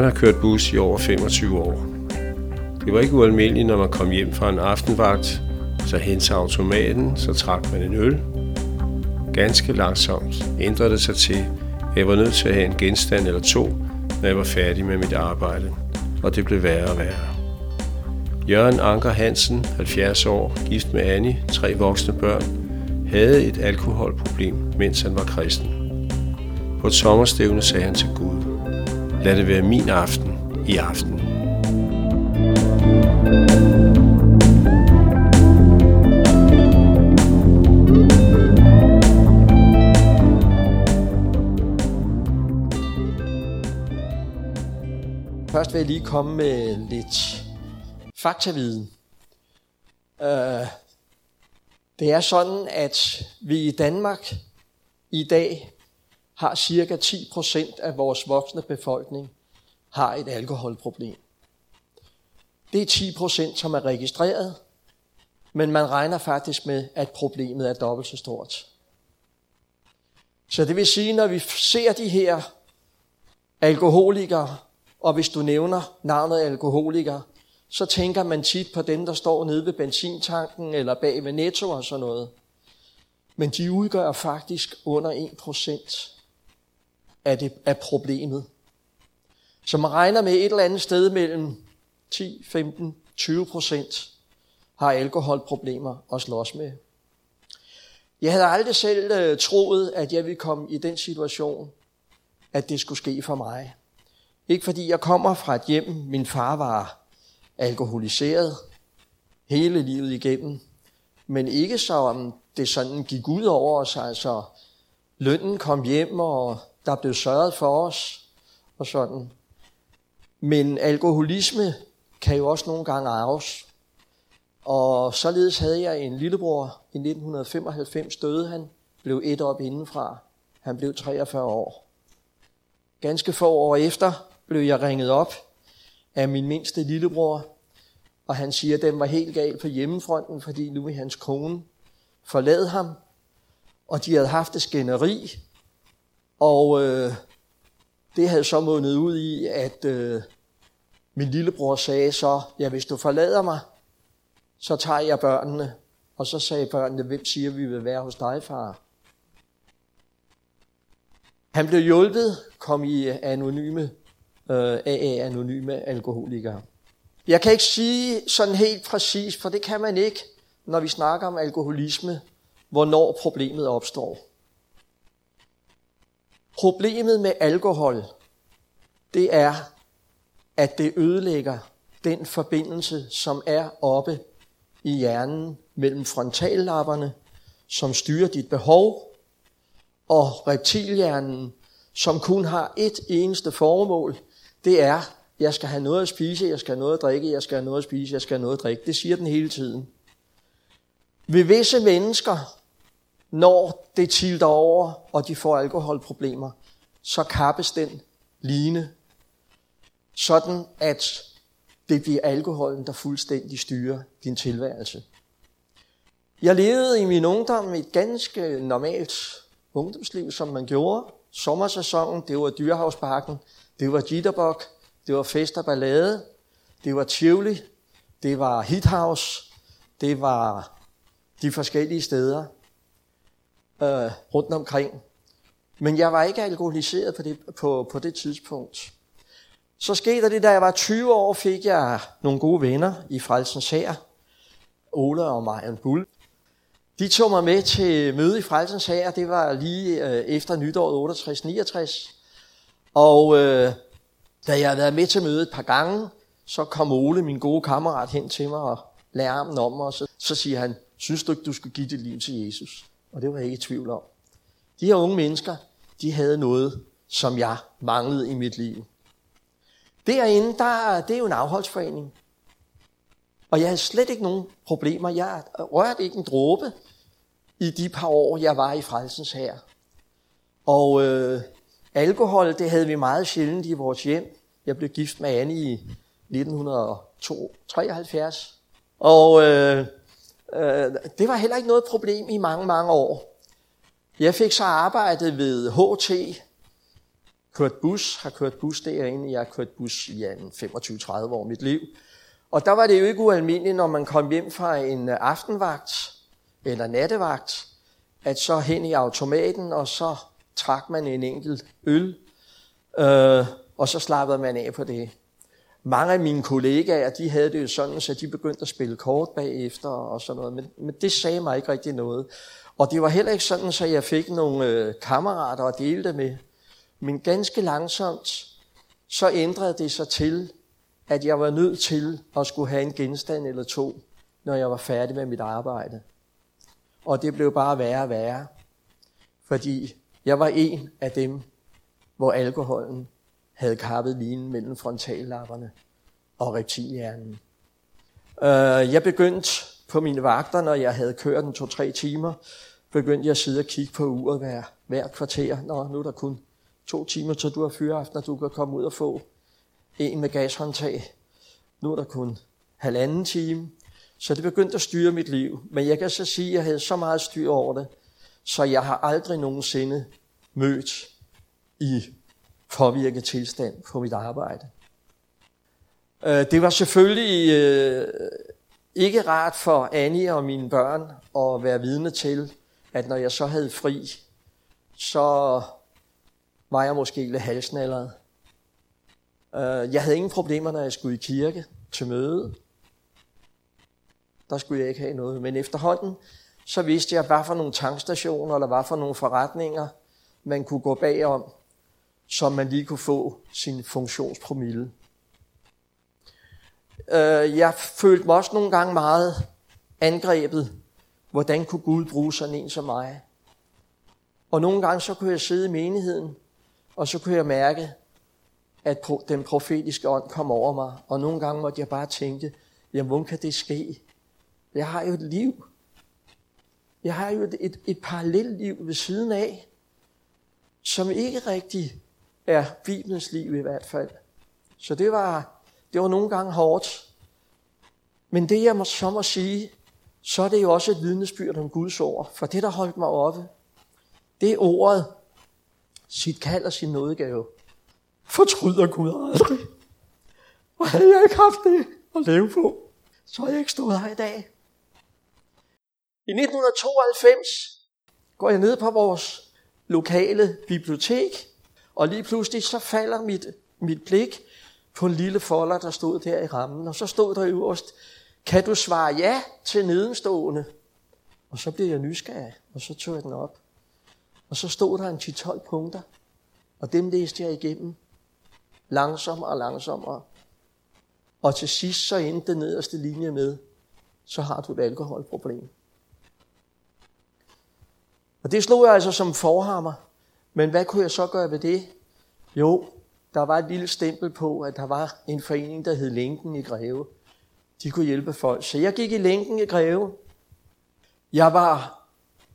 Jørgen har kørt bus i over 25 år. Det var ikke ualmindeligt, når man kom hjem fra en aftenvagt, så hentede automaten, så trak man en øl. Ganske langsomt ændrede det sig til, at jeg var nødt til at have en genstand eller to, når jeg var færdig med mit arbejde, og det blev værre og værre. Jørgen Anker Hansen, 70 år, gift med Annie, 3 voksne børn, havde et alkoholproblem, mens han var kristen. På et sommerstævne sagde han til Gud, lad det være min aften i aften. Først vil jeg lige komme med lidt faktaviden. Det er sådan, at vi i Danmark i dag har cirka 10% af vores voksne befolkning har et alkoholproblem. Det er 10%, som er registreret, men man regner faktisk med, at problemet er dobbelt så stort. Så det vil sige, når vi ser de her alkoholikere, og hvis du nævner navnet alkoholiker, så tænker man tit på dem, der står nede ved benzintanken eller bag ved Netto og sådan noget. Men de udgør faktisk under 1% af problemet. Så man regner med et eller andet sted mellem 10, 15, 20% har alkoholproblemer at slås med. Jeg havde aldrig selv troet, at jeg ville komme i den situation, at det skulle ske for mig. Ikke fordi jeg kommer fra et hjem, min far var alkoholiseret hele livet igennem, men ikke som det sådan gik ud over os, altså lønnen kom hjem, og der blev sørget for os, og sådan. Men alkoholisme kan jo også nogle gange arves, og således havde jeg en lillebror, i 1995 døde han, blev ædt op indenfra, han blev 43 år. Ganske få år efter blev jeg ringet op af min mindste lillebror, og han siger, at den var helt gal på hjemmefronten, fordi nu vil hans kone forlade ham, og de havde haft et skænderi, og det havde så mundet ud i, at min lillebror sagde så, ja, hvis du forlader mig, så tager jeg børnene, og så sagde børnene, hvem siger, vi vil være hos dig, far? Han blev hjulpet, kom i anonyme AA-anonyme alkoholikere. Jeg kan ikke sige sådan helt præcis, for det kan man ikke, når vi snakker om alkoholisme, hvornår problemet opstår. Problemet med alkohol, det er, at det ødelægger den forbindelse, som er oppe i hjernen mellem frontallapperne, som styrer dit behov, og reptilhjernen, som kun har et eneste formål, det er, jeg skal have noget at spise, jeg skal have noget at drikke, jeg skal have noget at spise, jeg skal have noget at drikke. Det siger den hele tiden. Ved visse mennesker, når det tilter over, og de får alkoholproblemer, så kappes den line, sådan at det bliver alkoholen, der fuldstændig styrer din tilværelse. Jeg levede i min ungdom et ganske normalt ungdomsliv, som man gjorde. Sommersæsonen, det var Dyrehavsparken, det var Jitterbug, det var fest og ballade, det var Tivoli, det var Hithouse, det var de forskellige steder rundt omkring. Men jeg var ikke alkoholiseret på det tidspunkt. Så skete det, da jeg var 20 år, fik jeg nogle gode venner i Frelsens Hær, Ole og Marian Bull. De tog mig med til møde i Frelsens Hær, det var lige efter nytåret 68-69. Og da jeg havde været med til mødet et par gange, så kom Ole, min gode kammerat, hen til mig og lagde armen om mig. Og så siger han, synes du ikke, du skulle give dit liv til Jesus? Og det var jeg ikke i tvivl om. De her unge mennesker, de havde noget, som jeg manglede i mit liv. Derinde, det er jo en afholdsforening. Og jeg havde slet ikke nogen problemer. Jeg rørte ikke en dråbe i de par år, jeg var i Frelsens Hær. Og alkohol, det havde vi meget sjældent i vores hjem. Jeg blev gift med Annie i 1973. Og det var heller ikke noget problem i mange, mange år. Jeg fik så arbejdet ved HT kørt bus, har kørt bus derinde, jeg har kørt bus i 25-30 år i mit liv. Og der var det jo ikke ualmindeligt, når man kom hjem fra en aftenvagt eller nattevagt, at så hen i automaten, og så trak man en enkelt øl, og så slappede man af på det. Mange af mine kollegaer, de havde det jo sådan, så de begyndte at spille kort bagefter og sådan noget, men det sagde mig ikke rigtig noget. Og det var heller ikke sådan, så jeg fik nogle kammerater at dele det med. Men ganske langsomt, så ændrede det sig til, at jeg var nødt til at skulle have en genstand eller to, når jeg var færdig med mit arbejde. Og det blev bare værre og værre, fordi jeg var en af dem, hvor alkoholen havde kappet linen mellem frontallapperne og reptilhjernen. Jeg begyndte på mine vagter, når jeg havde kørt en 2-3 timer, begyndte jeg at sidde og kigge på uret hvert kvarter. Nå, nu er der kun 2 timer, så du har fyreaften, og du kan komme ud og få en med gashåndtag. Nu er der kun 1,5 time. Så det begyndte at styre mit liv. Men jeg kan så sige, at jeg havde så meget styr over det, så jeg har aldrig nogensinde mødt i påvirket tilstand på mit arbejde. Det var selvfølgelig ikke rart for Annie og mine børn at være vidne til, at når jeg så havde fri, så var jeg måske lidt halsnallet. Jeg havde ingen problemer, når jeg skulle i kirke til møde. Der skulle jeg ikke have noget. Men efterhånden, så vidste jeg, hvad for nogle tankstationer, eller hvad for nogle forretninger, man kunne gå bagom, så man lige kunne få sin funktionspromille. Jeg følte mig også nogle gange meget angrebet. Hvordan kunne Gud bruge sådan en som mig? Og nogle gange så kunne jeg sidde i menigheden, og så kunne jeg mærke, at den profetiske ånd kom over mig. Og nogle gange måtte jeg bare tænke, jamen hvordan kan det ske? Jeg har jo et liv. Jeg har jo et parallelt liv ved siden af, som ikke rigtig er Bibelens liv i hvert fald. Så det var nogle gange hårdt. Men det jeg så må sige, så er det jo også et vidnesbyrd om Guds ord. For det, der holdt mig oppe, det er ordet, sit kald og sin nådegave. Fortryder Gud aldrig. Og havde jeg ikke haft det at leve på, så havde jeg ikke stået her i dag. I 1992 går jeg ned på vores lokale bibliotek, og lige pludselig så falder mit blik på en lille folder, der stod der i rammen. Og så stod der øverst, kan du svare ja til nedenstående? Og så blev jeg nysgerrig, og så tog jeg den op. Og så stod der en 10-12 punkter, og dem læste jeg igennem langsommere og langsommere. Og til sidst så endte den nederste linje med, så har du et alkoholproblem. Og det slog jeg altså som forhammer. Men hvad kunne jeg så gøre ved det? Jo, der var et lille stempel på, at der var en forening, der hed Lænken i Greve. De kunne hjælpe folk. Så jeg gik i Lænken i Greve. Jeg var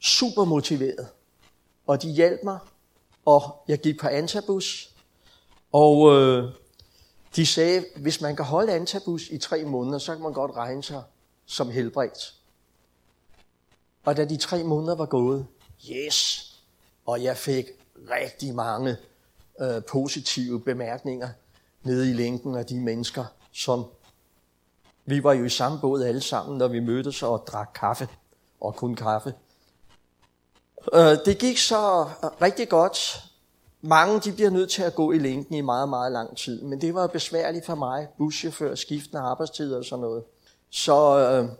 super motiveret. Og de hjalp mig. Og jeg gik på Antabus. Og de sagde, hvis man kan holde Antabus i 3 måneder, så kan man godt regne sig som helbredt. Og da de 3 måneder var gået, yes, og jeg fik rigtig mange positive bemærkninger nede i Lænken af de mennesker, som vi var jo i samme båd alle sammen, når vi mødtes og drak kaffe, og kun kaffe. Det gik så rigtig godt. Mange de bliver nødt til at gå i Lænken i meget, meget lang tid, men det var besværligt for mig, buschauffør, skiftende arbejdstider og sådan noget. Så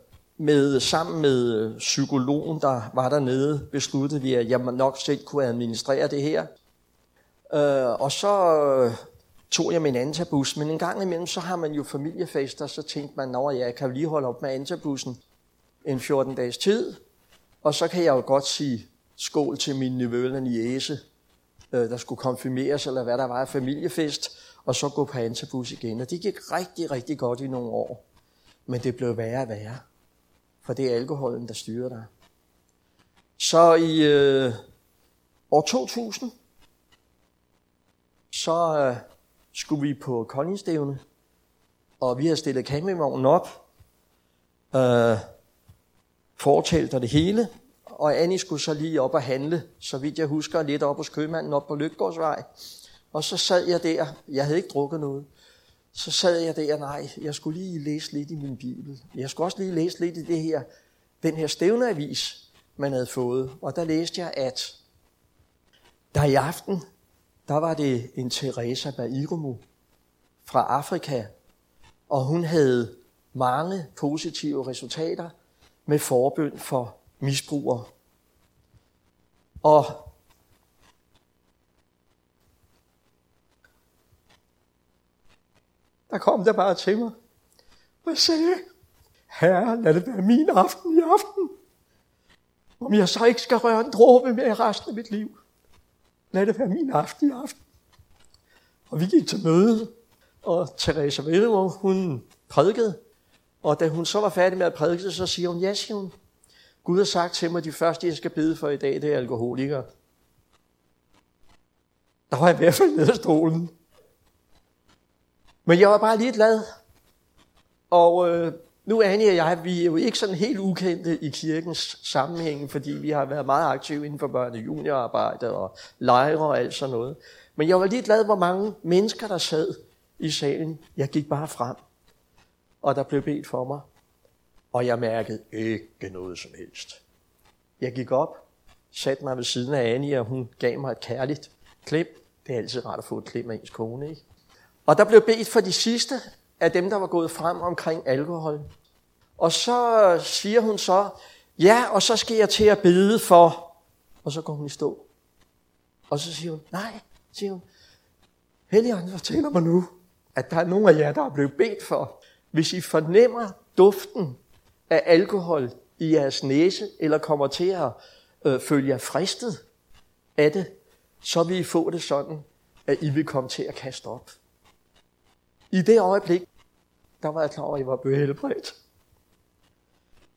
sammen med psykologen, der var dernede, besluttede vi, at jeg nok selv kunne administrere det her. Og så tog jeg min Antabus, men en gang imellem, så har man jo familiefester, så tænkte man, at jeg kan lige holde op med Antabussen en 14 dages tid, og så kan jeg jo godt sige skål til min nevø eller niece, der skulle konfirmeres, eller hvad der var af familiefest, og så gå på Antabus igen. Og det gik rigtig, rigtig godt i nogle år. Men det blev værre og værre, for det er alkoholen, der styrer dig. Så i år 2000, så skulle vi på Koldingstævne, og vi havde stillet campingvognen op, fortelt og det hele, og Annie skulle så lige op og handle, så vidt jeg husker, lidt op hos købmanden op på Lykkegårdsvej. Og så sad jeg der, jeg havde ikke drukket noget, så sad jeg der, nej, jeg skulle lige læse lidt i min bibel. Jeg skulle også lige læse lidt i det her, den her stævneavis, man havde fået. Og der læste jeg, at der i aften, der var det en Therese Bigomu fra Afrika, og hun havde mange positive resultater med forbøn for misbrugere. Og der kom der bare til mig og sagde, Herre, lad det være min aften i aften. Om jeg så ikke skal røre en dråbe mere resten af mit liv. Lad det være min aften i aften. Og vi gik til møde, og Therese Bigomu, hun prædikede. Og da hun så var færdig med at prædike, så siger hun, ja, siger hun, Gud har sagt til mig, at de første, jeg skal bede for i dag, det er alkoholikere. Der var jeg i hvert fald nede af stolen. Men jeg var bare lidt glad. Og nu Annie og jeg, vi er jo ikke sådan helt ukendte i kirkens sammenhæng, fordi vi har været meget aktive inden for børne- og juniorarbejde og lejre og alt sådan noget. Men jeg var lidt glad, hvor mange mennesker, der sad i salen. Jeg gik bare frem, og der blev bedt for mig. Og jeg mærkede ikke noget som helst. Jeg gik op, satte mig ved siden af Annie, og hun gav mig et kærligt klip. Det er altid rart at få et klip af ens kone, ikke? Og der blev bedt for de sidste af dem, der var gået frem omkring alkohol. Og så siger hun så, ja, og så skal jeg til at bede for... Og så går hun i stå. Og så siger hun, nej, siger hun, Helligånden fortæller mig nu, at der er nogen af jer, der er blevet bedt for. Hvis I fornemmer duften af alkohol i jeres næse, eller kommer til at føle jer fristet af det, så vil I få det sådan, at I vil komme til at kaste op. I det øjeblik, der var jeg klar over, at I var blevet helbredt.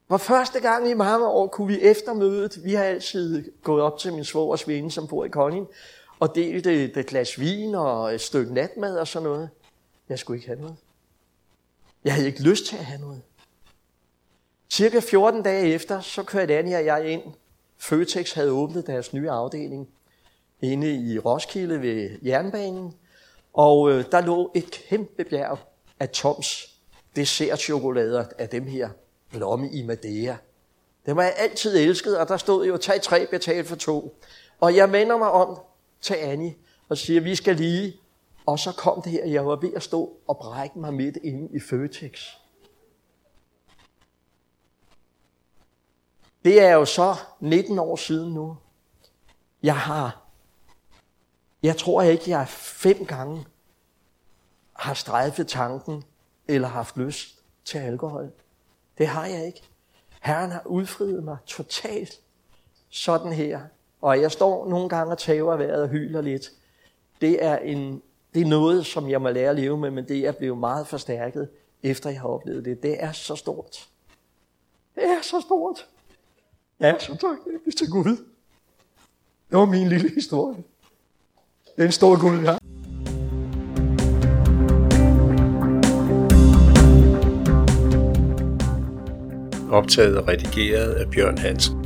For første gang i mange år kunne vi efter mødet, vi har altid gået op til min svogers veninde, som bor i Kongen, og delt et glas vin og et stykke natmad og sådan noget. Jeg skulle ikke have noget. Jeg havde ikke lyst til at have noget. Cirka 14 dage efter, så kørte Annie og jeg ind. Føtex havde åbnet deres nye afdeling inde i Roskilde ved jernbanen. Og der lå et kæmpe bjerg af Toms dessertchokolader af dem her blomme i Madeira. Dem var jeg altid elsket, og der stod jo, tag 3, betal for 2. Og jeg vender mig om til Annie og siger, vi skal lige. Og så kom det her, jeg var ved at stå og brække mig midt inde i Føtex. Det er jo så 19 år siden nu. Jeg tror ikke, jeg 5 gange har strejfet tanken eller haft lyst til alkohol. Det har jeg ikke. Herren har udfriet mig totalt sådan her. Og jeg står nogle gange og tæver vejret og hyler lidt. Det er noget, som jeg må lære at leve med, men det er blevet meget forstærket, efter jeg har oplevet det. Det er så stort. Det er så stort. Jeg er så taknemmelig til Gud. Det var min lille historie. Det er en stor Gud, jeg har. Optaget og redigeret af Bjørn Hansen.